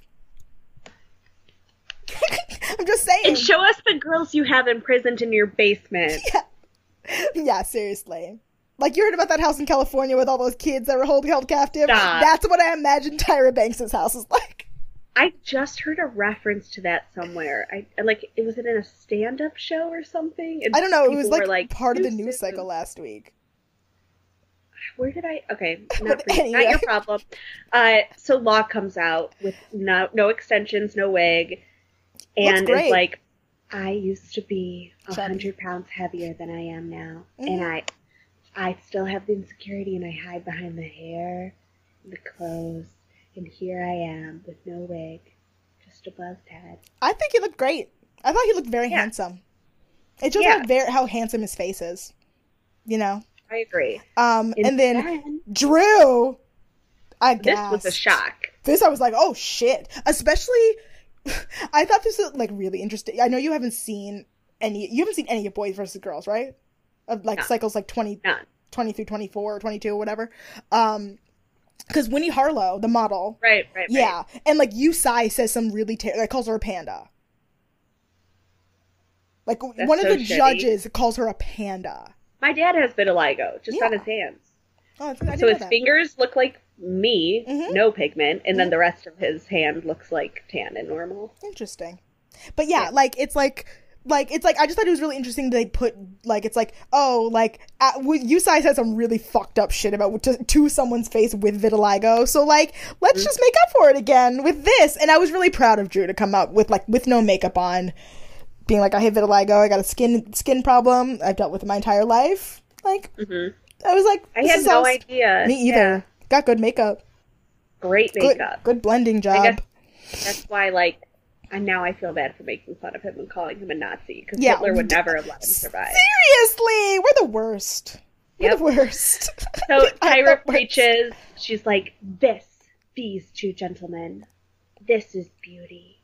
I'm just saying. And show us the girls you have imprisoned in your basement. Yeah. Yeah, seriously. Like, you heard about that house in California with all those kids that were hold, held captive? Stop. That's what I imagine Tyra Banks' house is like. I just heard a reference to that somewhere. I like, was it in a stand-up show or something? And I don't know. It was, like, like part of the news cycle last week. Where did I? Okay, not, for you, not your problem. Uh, so Law comes out with no no extensions, no wig, and is like, "I used to be a hundred pounds heavier than I am now, mm-hmm. and I, I still have the insecurity, and I hide behind the hair, and the clothes, and here I am with no wig, just a buzzed head." I think he looked great. I thought he looked very yeah. handsome. It just yeah. like how handsome his face is, you know. I agree. Um, and then fun. Drew, I guess. This was a shock. This, I was like, oh, shit. Especially, I thought this was, like, really interesting. I know you haven't seen any, you haven't seen any of Boys versus Girls, right? Of, like, no. cycles, like, twenty, no. twenty through twenty-four or twenty-two or whatever. Um, because Winnie Harlow, the model. Right, right, right. Yeah. And, like, Yusai says some really, ter- like, calls her a panda. Like, That's one so of the shitty. judges calls her a panda. My dad has vitiligo, just yeah. on his hands. Oh, I so his that. fingers look like me, mm-hmm. no pigment, and mm-hmm. then the rest of his hand looks like tan and normal. Interesting. But yeah, yeah, like, it's like, like, it's like, I just thought it was really interesting they put, like, it's like, oh, like, uh, Yusai said some really fucked up shit about to, to someone's face with vitiligo, so, like, let's mm-hmm. just make up for it again with this. And I was really proud of Drew to come up with, like, with no makeup on. Being like, I hate vitiligo, I got a skin skin problem, I've dealt with it my entire life. Like, mm-hmm. I was like, I had no st- idea. Me either. Yeah. Got good makeup. Great makeup. Good, good blending job. I guess that's why, like, and now I feel bad for making fun of him and calling him a Nazi, because yeah. Hitler would never have let him survive. Seriously! We're the worst. We're yep. the worst. So Tyra preaches, she's like, this, these two gentlemen, this is beauty.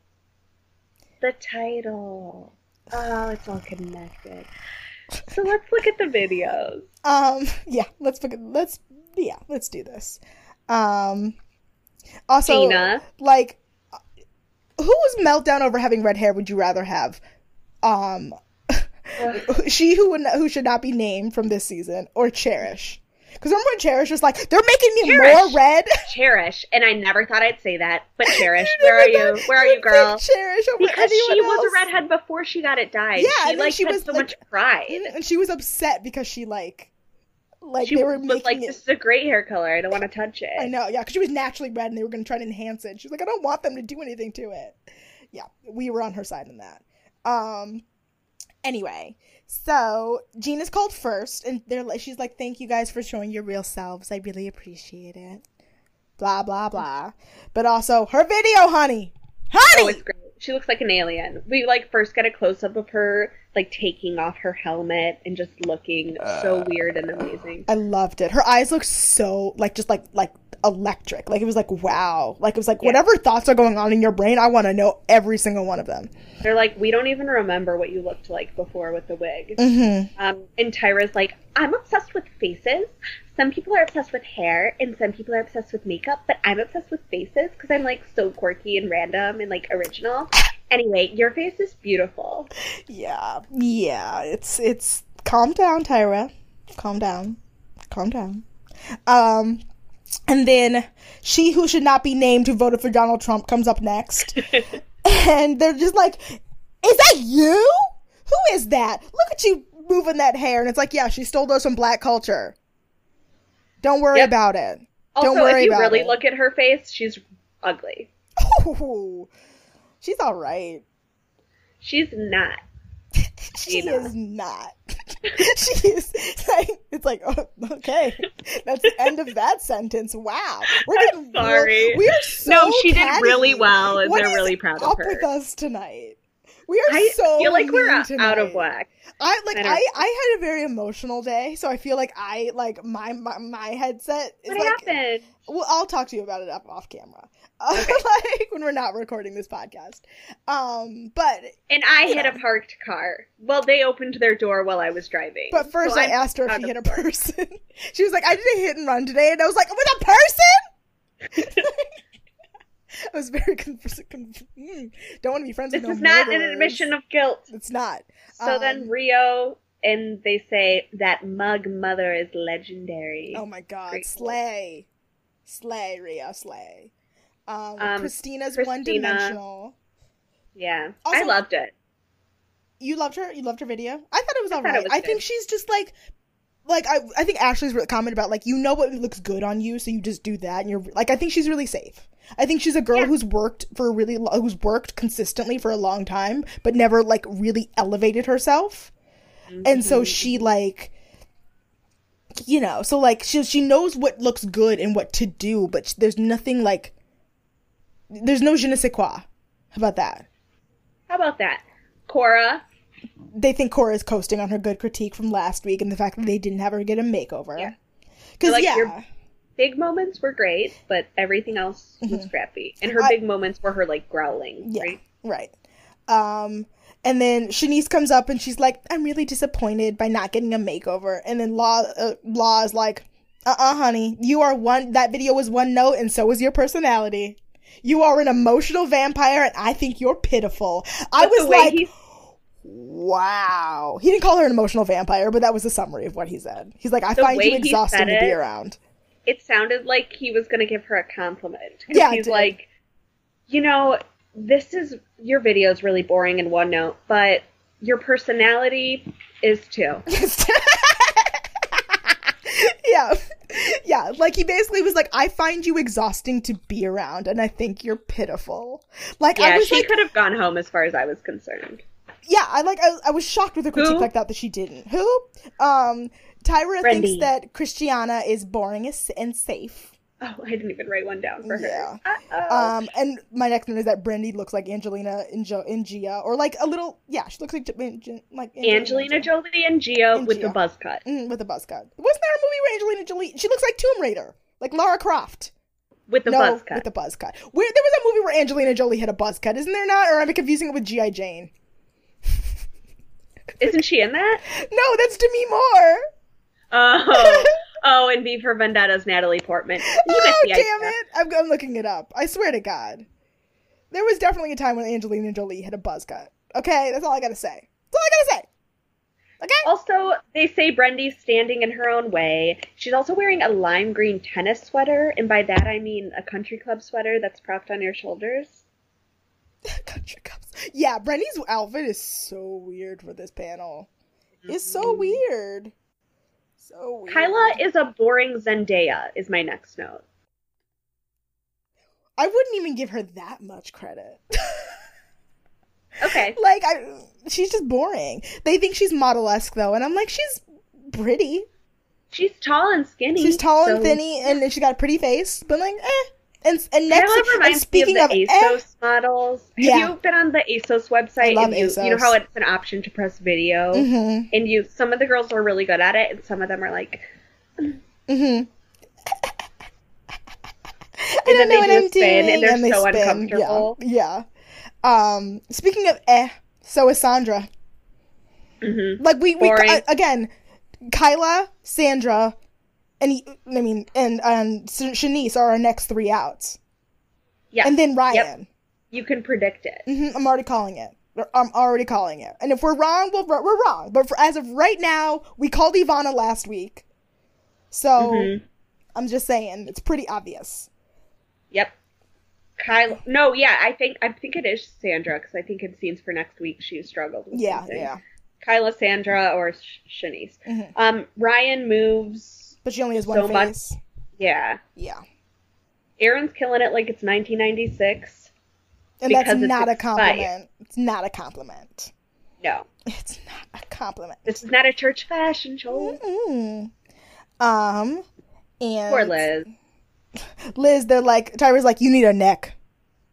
The title. Oh, it's all connected. So let's look at the videos. Um, yeah, let's look at, let's, yeah, let's do this. Um, also, Gina. Like, whose meltdown over having red hair would you rather have? Um, she who would, who should not be named from this season, or Cherish? Because remember when Cherish was like, they're making me Cherish. more red? Cherish. And I never thought I'd say that. But Cherish, where are you? Where are you, girl? Cherish over because she else. was a redhead before she got it dyed. Yeah, she, and like, she had was, so like, much pride. And she was upset because she, like, like she they were was making like, it. This is a great hair color. I don't want to touch it. I know, yeah, because she was naturally red and they were going to try to enhance it. She was like, I don't want them to do anything to it. Yeah, we were on her side in that. Um, anyway, so Gina's called first, and they're like, she's like, "Thank you guys for showing your real selves. I really appreciate it." Blah blah blah. But also her video, honey, honey. Oh, it's great. She looks like an alien. We like first get a close up of her like taking off her helmet and just looking uh, so weird and amazing. I loved it. Her eyes look so like just like like. electric. Like it was like, wow. Like it was like, yeah. Whatever thoughts are going on in your brain, I want to know every single one of them. They're like, we don't even remember what you looked like before with the wig. Mm-hmm. Um, and Tyra's like, I'm obsessed with faces. Some people are obsessed with hair and some people are obsessed with makeup, but I'm obsessed with faces because I'm like so quirky and random and like original. Anyway, your face is beautiful. Yeah. Yeah. It's, it's, calm down, Tyra. Calm down. Calm down. Um, And then she who should not be named who voted for Donald Trump comes up next. And they're just like, is that you? Who is that? Look at you moving that hair. And it's like, yeah, she stole those from black culture. Don't worry yep. about it. Also, Don't worry if you about really it. look at her face, she's ugly. Ooh, she's all right. She's not. she Gina. is not. She is like, it's like, oh, okay, that's the end of that sentence. Wow, we're I'm sorry. Real, we are so no, she catty. did really well, and what they're really proud of her. Up with us tonight. We are I so. I feel like we're out, out of whack. I like. I, I I had a very emotional day, so I feel like I like my my, my headset. Is what like, happened? Well, I'll talk to you about it up off camera, okay. Like when we're not recording this podcast. Um, but and I hit know. a parked car. Well, they opened their door while I was driving. But first, so I I'm asked her if she hit a person. She was like, "I did a hit and run today," and I was like, "With a person." I was very confused. Mm, don't want to be friends this with no This is not murderers. An admission of guilt. It's not. So um, then Rio, and they say that Mug Mother is legendary. Oh my God. Great. Slay. Slay, Rio. Slay. Um, um, Christina's Christina. one-dimensional. Yeah. Also, I loved it. You loved her? You loved her video? I thought it was all right. I, was I think she's just like... Like, I I think Ashley's comment about, like, you know what looks good on you, so you just do that. And you're, like, I think she's really safe. I think she's a girl yeah. who's worked for really, lo- who's worked consistently for a long time, but never, like, really elevated herself. Mm-hmm. And so she, like, you know, so, like, she she knows what looks good and what to do, but there's nothing, like, there's no je ne sais quoi. How about that? How about that? Cora. They think Cora is coasting on her good critique from last week and the fact that they didn't have her get a makeover. Yeah. Because, like, yeah. Your big moments were great, but everything else was mm-hmm. crappy. And her I, big moments were her, like, growling. Yeah, right? Right. Um, and then Shanice comes up and she's like, I'm really disappointed by not getting a makeover. And then Law, uh, Law is like, uh-uh, honey. You are one, that video was one note and so was your personality. You are an emotional vampire and I think you're pitiful. But I was like... Wow. He didn't call her an emotional vampire, but that was a summary of what he said. He's like, I the find you exhausting it, to be around. It sounded like he was going to give her a compliment. Yeah, he's like, you know, this is, your video is really boring in one note, but your personality is too. yeah. Yeah, like, he basically was like, I find you exhausting to be around, and I think you're pitiful. Like, yeah, I was she like, could have gone home as far as I was concerned. Yeah, I like. I, I was shocked with a critique Who? like that that she didn't. Who? Um, Tyra Brandy. thinks that Christiana is boring and safe. Oh, I didn't even write one down for her. Yeah. Uh-oh. Um, and my next one is that Brandy looks like Angelina and jo- and Gia, or like a little. Yeah, she looks like like Angelina, Angelina Jolie and Gia and with Gia. the buzz cut. Mm, with the buzz cut. Wasn't there a movie where Angelina Jolie? She looks like Tomb Raider, like Lara Croft. With the no, buzz cut. With the buzz cut. Where there was a movie where Angelina Jolie had a buzz cut, isn't there not? Or am I confusing it with G I. Jane? Isn't she in that? No, that's Demi Moore. Oh, oh, and V for Vendetta's Natalie Portman. You oh, damn idea. it! I'm, I'm looking it up. I swear to God, there was definitely a time when Angelina Jolie had a buzz cut. Okay, that's all I gotta say. That's all I gotta say. Okay. Also, they say Brandy's standing in her own way. She's also wearing a lime green tennis sweater, and by that I mean a country club sweater that's propped on your shoulders. Country clubs. Yeah, Brandy's outfit is so weird for this panel. It's so weird. So weird. Kyla is a boring Zendaya, is my next note. I wouldn't even give her that much credit. Okay. Like, I, she's just boring. They think she's model-esque, though, and I'm like, she's pretty. She's tall and skinny. She's tall so... and thinny, and she's got a pretty face, but I'm like, eh. And, and next, Kyla reminds and speaking me of the of, ASOS eh, models. Yeah. Have you been on the ASOS website? I love and you, ASOS. You know how it's an option to press video? Mm-hmm. And you, some of the girls are really good at it, and some of them are like... Mm-hmm. I don't know what I'm doing. And they're so uncomfortable. Yeah. yeah. Um, speaking of eh, so is Sandra. Mm-hmm. Like, we, we uh, again, Kyla, Sandra, and, he, I mean, and um, Shanice are our next three outs. Yeah. And then Ryan. Yep. You can predict it. Mm-hmm. I'm already calling it. I'm already calling it. And if we're wrong, we'll, we're wrong. But for, as of right now, we called Ivana last week. So, mm-hmm. I'm just saying, it's pretty obvious. Yep. Kyla. No, yeah, I think I think it is Sandra, because I think in scenes for next week she struggled with yeah, something. Yeah, yeah. Kyla, Sandra, or Sh- Shanice. Mm-hmm. Um, Ryan moves. But she only has one so face. Much. Yeah. Yeah. Aaron's killing it like it's nineteen ninety-six. And that's not a compliment. It's not a compliment. No. It's not a compliment. This is not a church fashion show. Mm-mm. Um, and... Poor Liz. Liz, they're like, Tyra's like, you need a neck.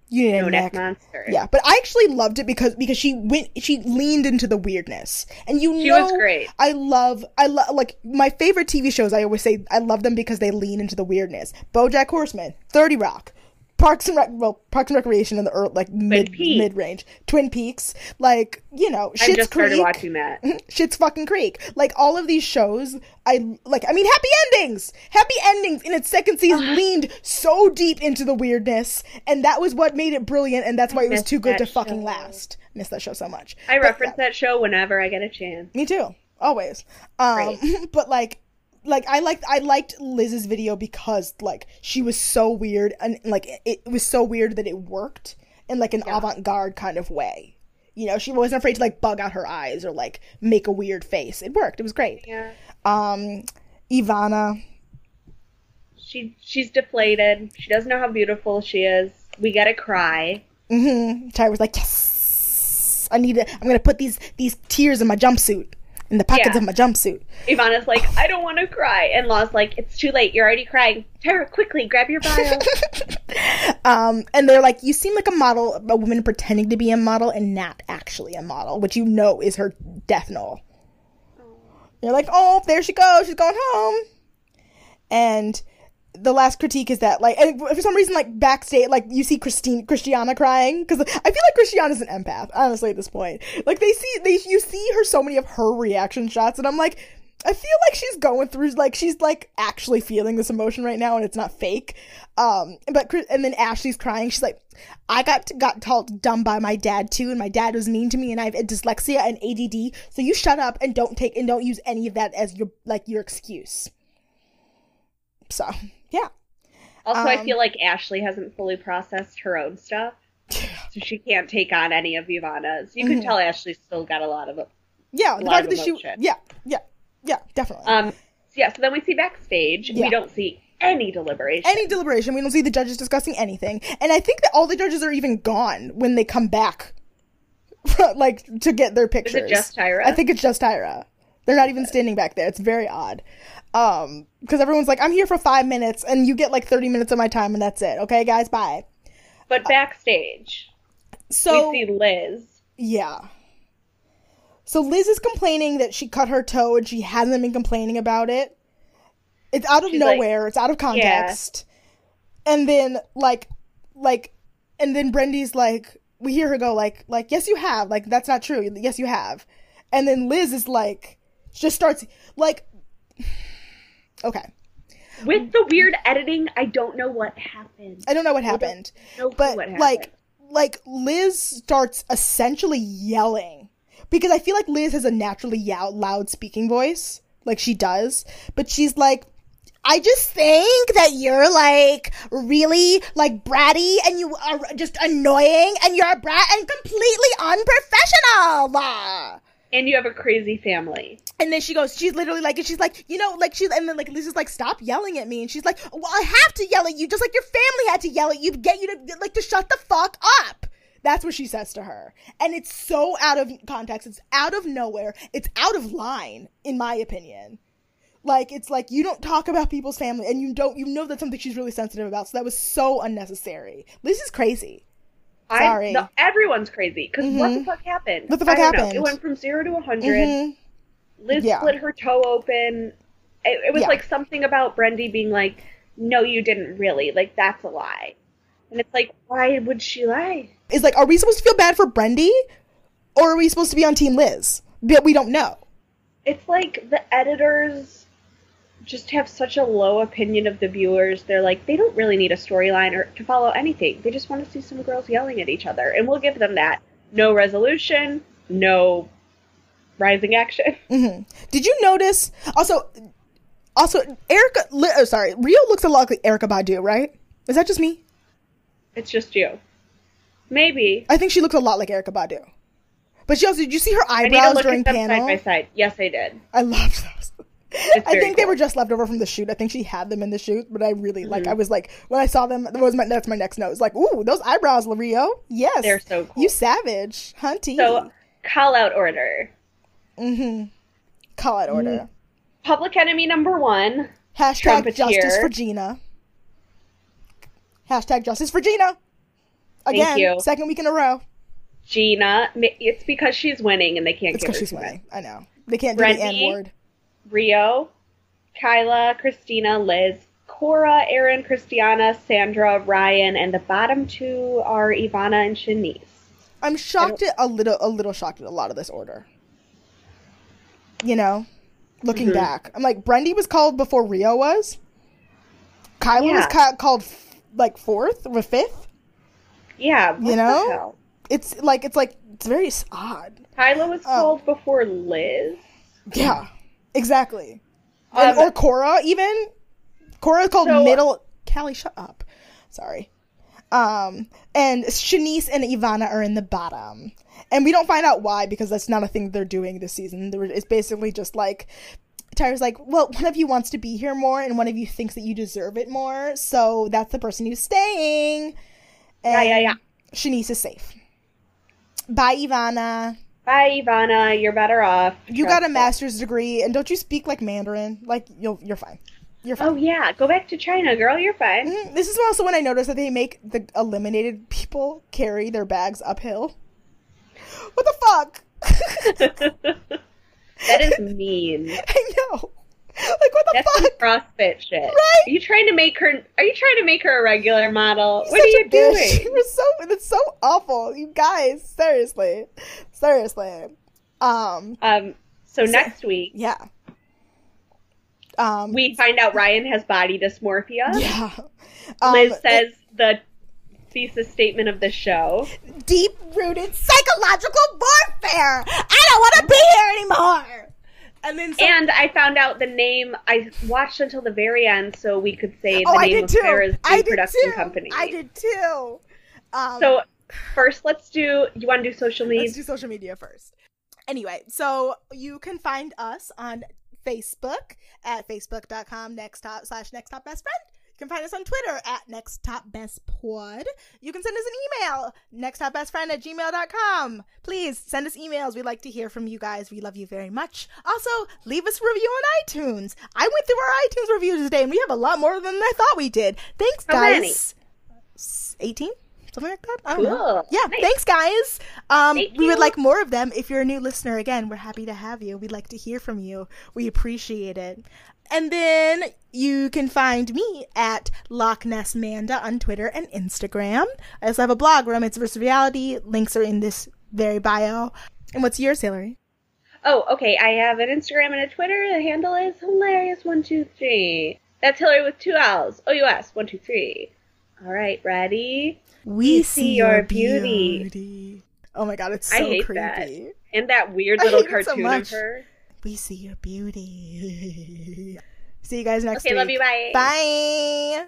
You need no a neck. neck monster. Yeah, but I actually loved it because because she went, she leaned into the weirdness, and you she know, was great. I love, I love, like my favorite T V shows. I always say I love them because they lean into the weirdness. BoJack Horseman, thirty rock, Parks and Rec, well, Parks and Recreation in the early, like mid mid range, Twin Peaks, like you know, Schitt's Creek. I just started Creek, watching that. Schitt's fucking Creek, like all of these shows. I like, I mean, Happy Endings, Happy Endings in its second season leaned so deep into the weirdness, and that was what made it brilliant, and that's why I it was too good to show. fucking last. I miss that show so much. I but, reference yeah. that show whenever I get a chance. Me too, always. Um, right. But like. Like, I liked, I liked Liz's video because, like, she was so weird, and, like, it, it was so weird that it worked in, like, an yeah. avant-garde kind of way. You know, she wasn't afraid to, like, bug out her eyes or, like, make a weird face. It worked. It was great. Yeah. Um, Ivana. She, she's deflated. She doesn't know how beautiful she is. We gotta cry. Mm-hmm. Tyra was like, yes! I need to, I'm gonna put these, these tears in my jumpsuit. In the pockets yeah. of my jumpsuit. Ivana's like, I don't want to cry. And Law's like, it's too late. You're already crying. Tyra, quickly, grab your bio. um, and they're like, you seem like a model, a woman pretending to be a model and not actually a model, which you know is her death knell. You're like, oh, there she goes. She's going home. And the last critique is that, like, and for some reason, like, backstage, like, you see Christine, Christiana crying, because I feel like Christiana's an empath, honestly, at this point. Like, they see, they you see her, so many of her reaction shots, and I'm like, I feel like she's going through, like, she's, like, actually feeling this emotion right now, and it's not fake. Um, but, and then Ashley's crying, she's like, I got, got called dumb by my dad, too, and my dad was mean to me, and I have dyslexia and A D D, so you shut up and don't take, and don't use any of that as your, like, your excuse. So, yeah. Also, um, I feel like Ashley hasn't fully processed her own stuff, so she can't take on any of Ivana's. You mm-hmm. can tell Ashley's still got a lot of yeah, a the lot of emotion. She, yeah, yeah, yeah, definitely. Um, yeah. So then we see backstage. Yeah. We don't see any deliberation. Any deliberation. We don't see the judges discussing anything. And I think that all the judges are even gone when they come back, like to get their pictures. Is it just Tyra? I think it's just Tyra. They're not even standing back there. It's very odd. Um, because everyone's like, I'm here for five minutes, and you get, like, thirty minutes of my time, and that's it. Okay, guys? Bye. But backstage, uh, so, we see Liz. Yeah. So Liz is complaining that she cut her toe, and she hasn't been complaining about it. It's out of She's nowhere. Like, it's out of context. Yeah. And then, like, like, and then Brandy's like, we hear her go, like, like, yes, you have. Like, that's not true. Yes, you have. And then Liz is like, just starts, like... Okay. With the weird editing, I don't know what happened. I don't know what happened. No clue what happened. But, like, like Liz starts essentially yelling. because I feel like Liz has a naturally loud speaking voice, like she does, but she's like, I just think that you're, like, really, like, bratty and you are just annoying and you're a brat and completely unprofessional. And you have a crazy family. And then she goes, she's literally like, and she's like, you know, like, she, and then, like, Liz is like, stop yelling at me. And she's like, well, I have to yell at you, just like your family had to yell at you to get you to, like, to shut the fuck up. That's what she says to her. And it's so out of context. It's out of nowhere. It's out of line, in my opinion. Like, it's like, you don't talk about people's family, and you don't, you know that's something she's really sensitive about, so that was so unnecessary. Liz is crazy. Sorry. I, no, everyone's crazy, because mm-hmm. what the fuck happened? What the fuck I don't happened? Know. It went from zero to one hundred. Mm-hmm. Liz yeah. split her toe open. It, it was, yeah. like, something about Brandy being like, no, you didn't really. Like, that's a lie. And it's like, why would she lie? It's like, are we supposed to feel bad for Brandy, or are we supposed to be on Team Liz? But we don't know. It's like the editors just have such a low opinion of the viewers. They're like, they don't really need a storyline or to follow anything. They just want to see some girls yelling at each other, and we'll give them that. No resolution, no rising action. Mm-hmm. Did you notice? Also, also, Erykah. Oh, sorry, Rio looks a lot like Erykah Badu, right? Is that just me? It's just you. Maybe. I think she looks a lot like Erykah Badu. But she also, did you see her eyebrows I need to look during at them panel? Side by side. Yes, I did. I love those. I think cool. They were just left over from the shoot. I think she had them in the shoot, but I really mm-hmm. like. I was like, when I saw them, that was my that's my next note. It's like, ooh, those eyebrows, Rio. Yes, they're so cool. You savage, hunty. So call out order. Mm-hmm. Call out order. Mm-hmm. Public enemy number one. Hashtag justice for Gina. Hashtag justice for Gina. Again, thank you. Second week in a row. Gina, it's because she's winning, and they can't. It's because she's winning. It. I know they can't do Brandy. The N word. Rio, Kyla, Christina, Liz, Cora, Aaron, Christiana, Sandra, Ryan, and the bottom two are Ivana and Shanice. I'm shocked at a little, a little shocked at a lot of this order. You know, looking mm-hmm. back, I'm like, Brandy was called before Rio was. Kyla yeah. was ca- called f- like fourth or fifth. Yeah, you know, it's like it's like it's very odd. Kyla was um, called before Liz. Yeah. Exactly. Um, or Cora, even. Cora called so, middle... Callie, shut up. Sorry. Um, and Shanice and Ivana are in the bottom. And we don't find out why, because that's not a thing they're doing this season. Were, it's basically just like... Tyra's like, well, one of you wants to be here more, and one of you thinks that you deserve it more, so that's the person who's staying. And yeah, yeah, yeah. Shanice is safe. Bye, Ivana. Bye, Ivana. You're better off. You got a master's degree, and don't you speak like Mandarin? Like, you'll, you're fine. You're fine. Oh, yeah. Go back to China, girl. You're fine. Mm-hmm. This is also when I noticed that they make the eliminated people carry their bags uphill. What the fuck? That is mean. I know. Like, what the That's fuck? That's some CrossFit shit. Right? Are you trying to make her, are you trying to make her a regular model? You're what are you doing? You're so, it's so awful. You guys, seriously. Seriously. Um, um so, so next week. Yeah. Um, we find out Ryan has body dysmorphia. Yeah. Um, Liz says it, the thesis statement of the show. Deep-rooted psychological warfare. I don't want to be here anymore. And, then some- and I found out the name. I watched until the very end, so we could say oh, the I name of Sarah's production company. I did too. Um, so first, let's do. You want to do social media? Let's do social media first. Anyway, so you can find us on Facebook at facebook.com next top slash next top best friend. You can find us on Twitter at nexttopbestpod. You can send us an email, nexttopbestfriend at gmail dot com. Please send us emails. We like to hear from you guys. We love you very much. Also, leave us a review on iTunes. I went through our iTunes reviews today, and we have a lot more than I thought we did. Thanks, How guys. Many? eighteen? Something like that? I don't cool. know. Yeah, nice. Thanks, guys. Um, Thank we would like more of them. If you're a new listener, again, we're happy to have you. We'd like to hear from you. We appreciate it. And then you can find me at Loch Ness Manda on Twitter and Instagram. I also have a blog, Romance versus. Reality. Links are in this very bio. And what's yours, Hillary? Oh, okay. I have an Instagram and a Twitter. The handle is hilarious one two three. That's Hillary with two L's. O U S one two three. All right, ready? We, we see, see your beauty. beauty. Oh, my God. It's so I hate creepy. That. And that weird little cartoon so of her. We see your beauty. See you guys next okay, week. Okay, love you. Bye. Bye.